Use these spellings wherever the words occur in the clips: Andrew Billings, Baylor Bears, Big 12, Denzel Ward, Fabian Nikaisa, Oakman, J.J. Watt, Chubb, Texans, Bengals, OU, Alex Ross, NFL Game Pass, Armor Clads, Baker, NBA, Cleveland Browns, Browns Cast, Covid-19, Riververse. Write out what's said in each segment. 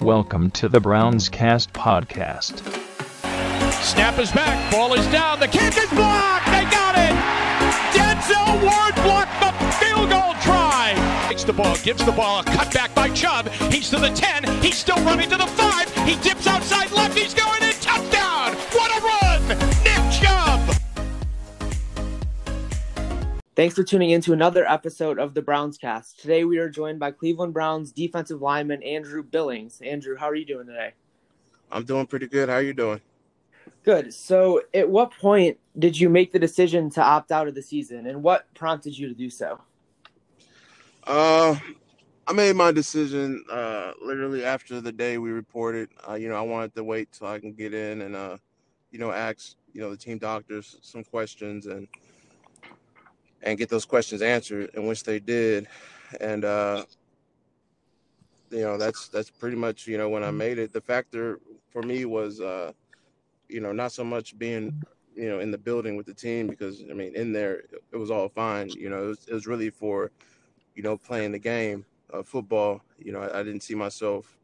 Welcome to the Browns Cast podcast. Snap is back, ball is down, the kick is blocked, they got it! Denzel Ward blocked the field goal try! Takes the ball, gives the ball, a cut back by Chubb, he's to the 10, he's still running to the 5, he dips outside left, he's going in, touchdown! What a run! Nick Chubb! Thanks for tuning in to another episode of the Browns Cast. Today we are joined by Cleveland Browns defensive lineman Andrew Billings. Andrew, how are you doing today? I'm doing pretty good. How are you doing? Good. So at what point did you make the decision to opt out of the season, and what prompted you to do so? I made my decision literally after the day we reported. I wanted to wait till I can get in and, ask, the team doctors some questions and get those questions answered, and which they did. And, that's pretty much, when I made it. The factor for me was, not so much being, in the building with the team, because, in there, it was all fine. It was really for, playing the game of football. I didn't see myself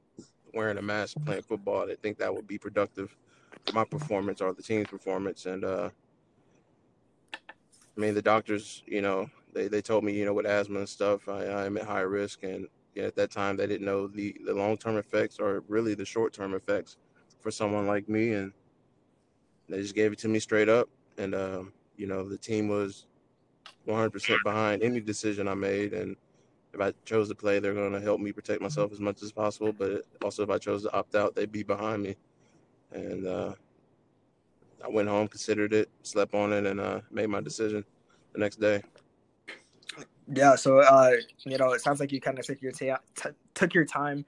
wearing a mask playing football. I didn't think that would be productive for my performance or the team's performance. And, the doctors, they told me, with asthma and stuff, I am at high risk. And at that time, they didn't know the long-term effects or really the short-term effects for someone like me. And they just gave it to me straight up. And, the team was 100% behind any decision I made. And if I chose to play, they're going to help me protect myself as much as possible. But also, if I chose to opt out, they'd be behind me. And, I went home, considered it, slept on it, and made my decision the next day. Yeah, so, it sounds like you kind of took your time.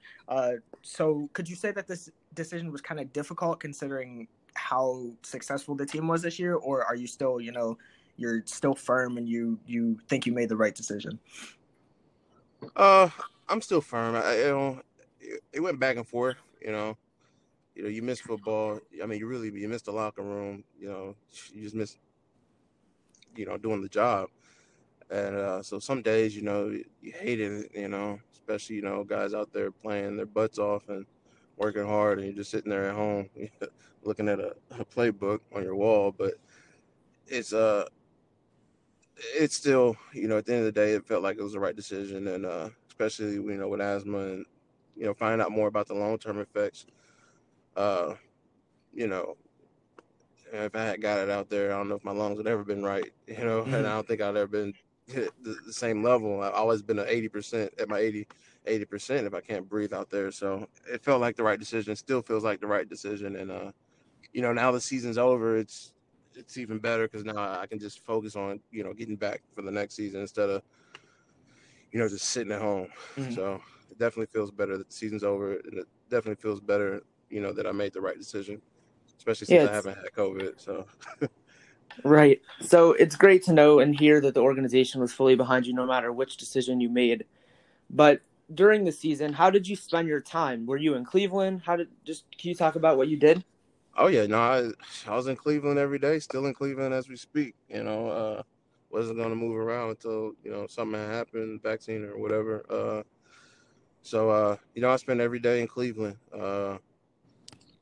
So could you say that this decision was kind of difficult considering how successful the team was this year, or are you still, you're still firm and you think you made the right decision? I'm still firm. It went back and forth, You miss football. You miss the locker room. You just miss, doing the job. And so some days, you hate it, especially, guys out there playing their butts off and working hard, and you're just sitting there at home looking at a playbook on your wall. But it's still, at the end of the day, it felt like it was the right decision. And especially, with asthma and, find out more about the long-term effects. If I had got it out there, I don't know if my lungs would ever been right, and I don't think I'd ever been hit the same level. I've always been an 80% at my 80% if I can't breathe out there. So it felt like the right decision, still feels like the right decision. And, now the season's over, it's even better because now I can just focus on, getting back for the next season instead of, just sitting at home. Mm-hmm. So it definitely feels better that the season's over, and it definitely feels better that I made the right decision, especially since I haven't had COVID. So, right. So it's great to know and hear that the organization was fully behind you no matter which decision you made. But during the season, how did you spend your time? Were you in Cleveland? Can you talk about what you did? Oh, yeah. No, I was in Cleveland every day, still in Cleveland as we speak. Wasn't going to move around until, something had happened, vaccine or whatever. I spent every day in Cleveland.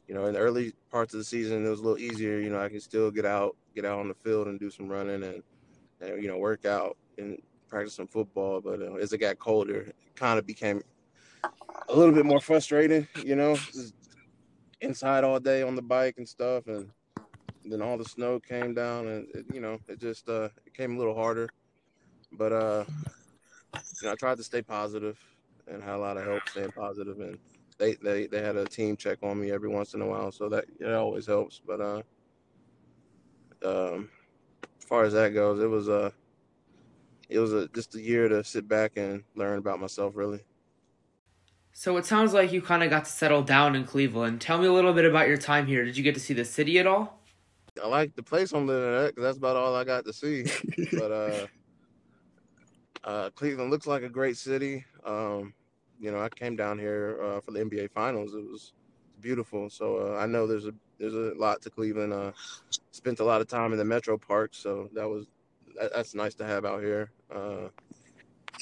In the early parts of the season, it was a little easier. I can still get out on the field and do some running and work out and practice some football. But as it got colder, it kind of became a little bit more frustrating, just inside all day on the bike and stuff. And then all the snow came down and, it just it came a little harder. But, I tried to stay positive and had a lot of help staying positive, and They had a team check on me every once in a while, so that it always helps. But as far as that goes, it was just a year to sit back and learn about myself, really. So it sounds like you kind of got to settle down in Cleveland. Tell me a little bit about your time here. Did you get to see the city at all? I like the place I'm living at because that's about all I got to see. But Cleveland looks like a great city. I came down here for the NBA Finals. It was beautiful. So I know there's a lot to Cleveland. Spent a lot of time in the Metro Park, so that's nice to have out here.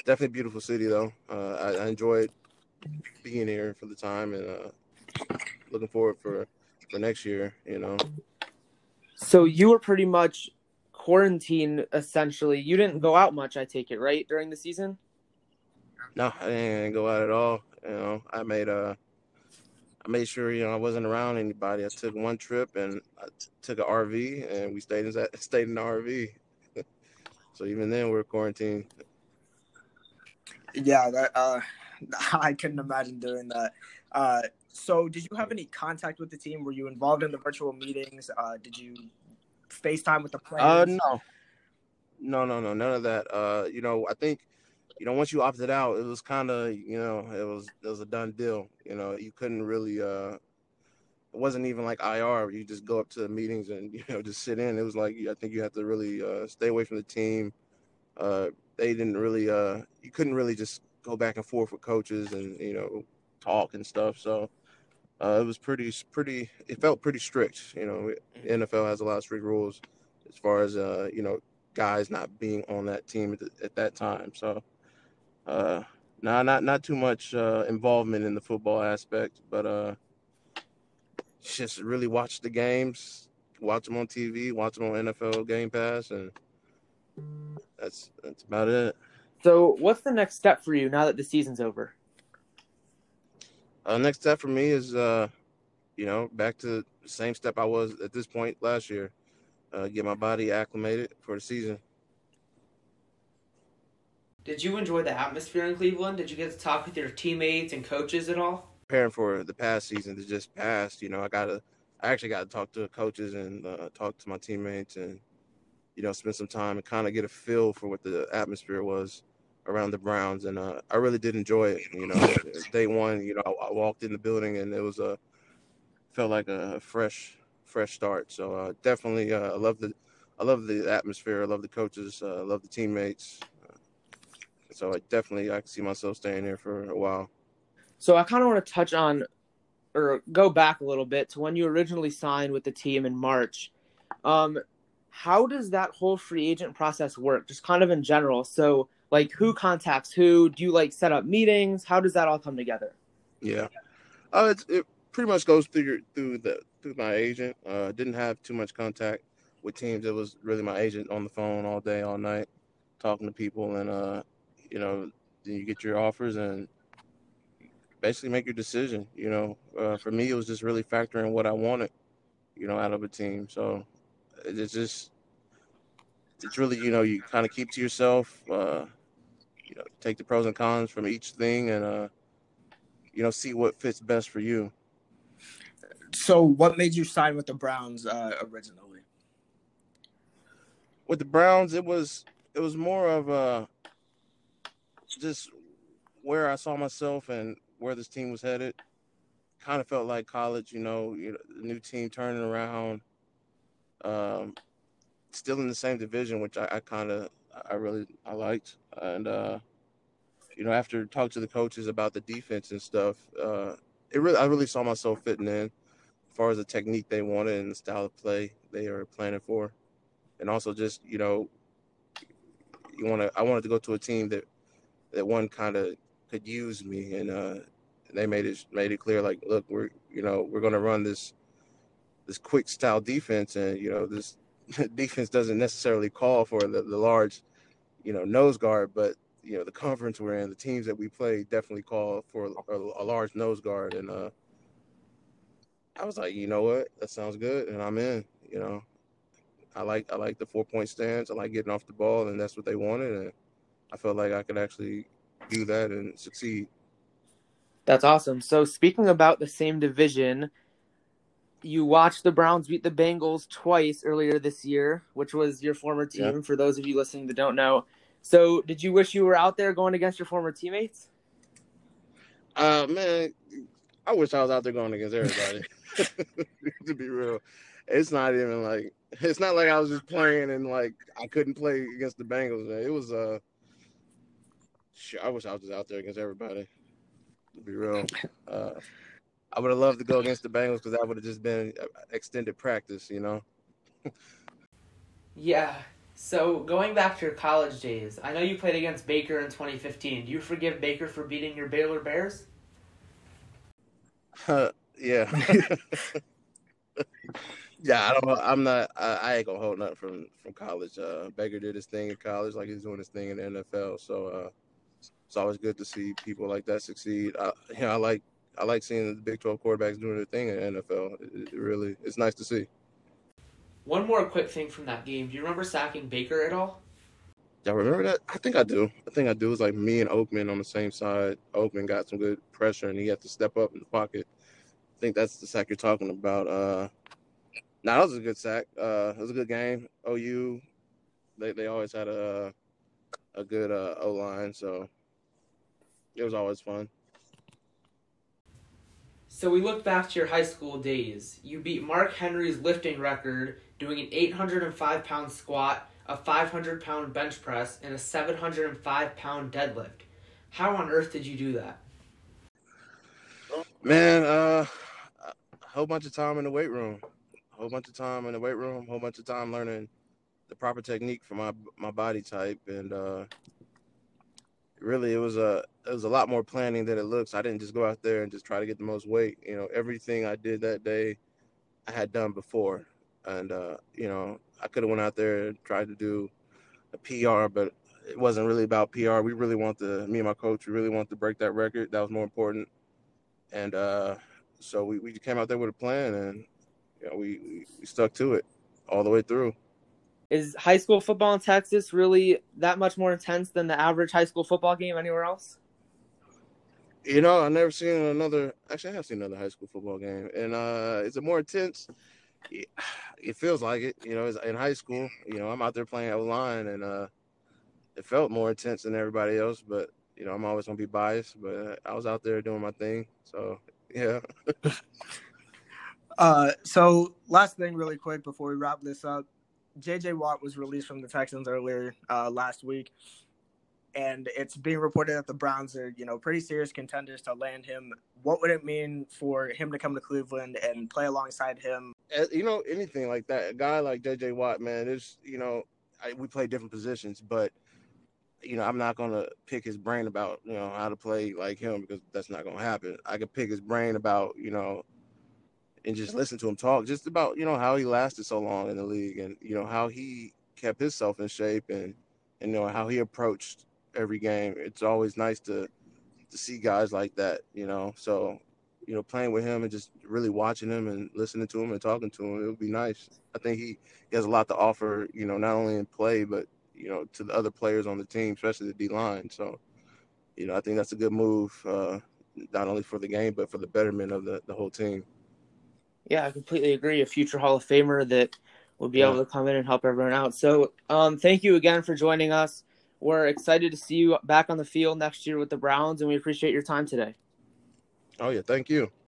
Definitely a beautiful city, though. I enjoyed being here for the time, and looking forward for next year, you know. So you were pretty much quarantined, essentially. You didn't go out much, I take it, right, during the season? No, I didn't go out at all. You know, I made sure, you know, I wasn't around anybody. I took one trip, and I took an RV, and we stayed in the RV. So even then, we're quarantined. Yeah, that, I couldn't imagine doing that. So did you have any contact with the team? Were you involved in the virtual meetings? Did you FaceTime with the players? No, none of that. You know, I think, you know, once you opted out, it was kind of, you know, it was a done deal. You know, you couldn't really, it wasn't even like IR. You just go up to the meetings and, you know, just sit in. It was like, I think you have to really stay away from the team. They didn't really, you couldn't really just go back and forth with coaches and, you know, talk and stuff. So it was pretty, it felt pretty strict. You know, NFL has a lot of strict rules as far as, you know, guys not being on that team at that time. So, not too much involvement in the football aspect, but just really watch the games, watch them on TV, watch them on NFL Game Pass, and that's about it. So, what's the next step for you now that the season's over? Next step for me is, you know, back to the same step I was at this point last year. Get my body acclimated for the season. Did you enjoy the atmosphere in Cleveland? Did you get to talk with your teammates and coaches at all? Preparing for the past season that just passed, you know, I actually got to talk to the coaches and talk to my teammates and, you know, spend some time and kind of get a feel for what the atmosphere was around the Browns. And I really did enjoy it. You know, day one, you know, I walked in the building and it was felt like a fresh start. So definitely, I love the atmosphere. I love the coaches. I love the teammates. So I can see myself staying there for a while. So I kind of want to touch on or go back a little bit to when you originally signed with the team in March. How does that whole free agent process work? Just kind of in general. So like who contacts who? Do you like set up meetings? How does that all come together? Yeah. It pretty much goes through my agent. Didn't have too much contact with teams. It was really my agent on the phone all day, all night, talking to people and, you know, then you get your offers and basically make your decision. You know, for me, it was just really factoring what I wanted, you know, out of a team. So it's really, you know, you kind of keep to yourself, you know, take the pros and cons from each thing and, you know, see what fits best for you. So what made you sign with the Browns originally? With the Browns, it was more of a, just where I saw myself and where this team was headed. Kind of felt like college, you know, the new team turning around, still in the same division, which I really liked. And, you know, after talking to the coaches about the defense and stuff, I really saw myself fitting in as far as the technique they wanted and the style of play they were planning for. And also just, you know, I wanted to go to a team that one kind of could use me, and they made it clear, like, look, we're going to run this quick style defense, and you know this defense doesn't necessarily call for the large, you know, nose guard, but you know the conference we're in, the teams that we play definitely call for a large nose guard, and I was like, you know what, that sounds good, and I'm in. You know, I like the 4-point stance, I like getting off the ball, and that's what they wanted, and I felt like I could actually do that and succeed. That's awesome. So speaking about the same division, you watched the Browns beat the Bengals twice earlier this year, which was your former team, yeah, for those of you listening that don't know. So did you wish you were out there going against your former teammates? Man, I wish I was out there going against everybody, to be real. It's not like I was just playing and, like, I couldn't play against the Bengals. It was I wish I was just out there against everybody, to be real. I would have loved to go against the Bengals because that would have just been extended practice, you know? Yeah. So going back to your college days, I know you played against Baker in 2015. Do you forgive Baker for beating your Baylor Bears? Yeah, I don't. I'm not. I ain't gonna hold nothing from college. Baker did his thing in college, like he's doing his thing in the NFL. So it's always good to see people like that succeed. I like seeing the Big 12 quarterbacks doing their thing in the NFL. It's nice to see. One more quick thing from that game. Do you remember sacking Baker at all? Y'all remember that? I think I do. It was like me and Oakman on the same side. Oakman got some good pressure, and he had to step up in the pocket. I think that's the sack you're talking about. That was a good sack. It was a good game. OU, they always had a good O-line, so it was always fun. So we look back to your high school days. You beat Mark Henry's lifting record doing an 805-pound squat, a 500-pound bench press, and a 705-pound deadlift. How on earth did you do that? Man, a whole bunch of time in the weight room. Whole bunch of time learning the proper technique for my body type, and really it was a lot more planning than it looks. I didn't just go out there and just try to get the most weight. You know, everything I did that day, I had done before, and I could have went out there and tried to do a PR, but it wasn't really about PR. Me and my coach, we really wanted to break that record. That was more important, and so we came out there with a plan, and you know, we stuck to it all the way through. Is high school football in Texas really that much more intense than the average high school football game anywhere else? You know, I have seen another high school football game. And is it more intense? It feels like it. You know, in high school, you know, I'm out there playing O-line, and it felt more intense than everybody else. But, you know, I'm always going to be biased. But I was out there doing my thing. So, yeah. So last thing really quick before we wrap this up. J.J. Watt was released from the Texans earlier last week, and it's being reported that the Browns are, you know, pretty serious contenders to land him. What would it mean for him to come to Cleveland and play alongside him? You know, anything like that. A guy like J.J. Watt, man, there's, you know, we play different positions, but, you know, I'm not going to pick his brain about, you know, how to play like him, because that's not going to happen. I could pick his brain about, you know, and just listen to him talk just about, you know, how he lasted so long in the league, and, you know, how he kept himself in shape, and you know, how he approached every game. It's always nice to see guys like that, you know. So, you know, playing with him and just really watching him and listening to him and talking to him, it would be nice. I think he has a lot to offer, you know, not only in play, but, you know, to the other players on the team, especially the D-line. So, you know, I think that's a good move, not only for the game, but for the betterment of the whole team. Yeah, I completely agree. A future Hall of Famer that will be able to come in and help everyone out. So thank you again for joining us. We're excited to see you back on the field next year with the Browns, and we appreciate your time today. Oh, yeah, thank you.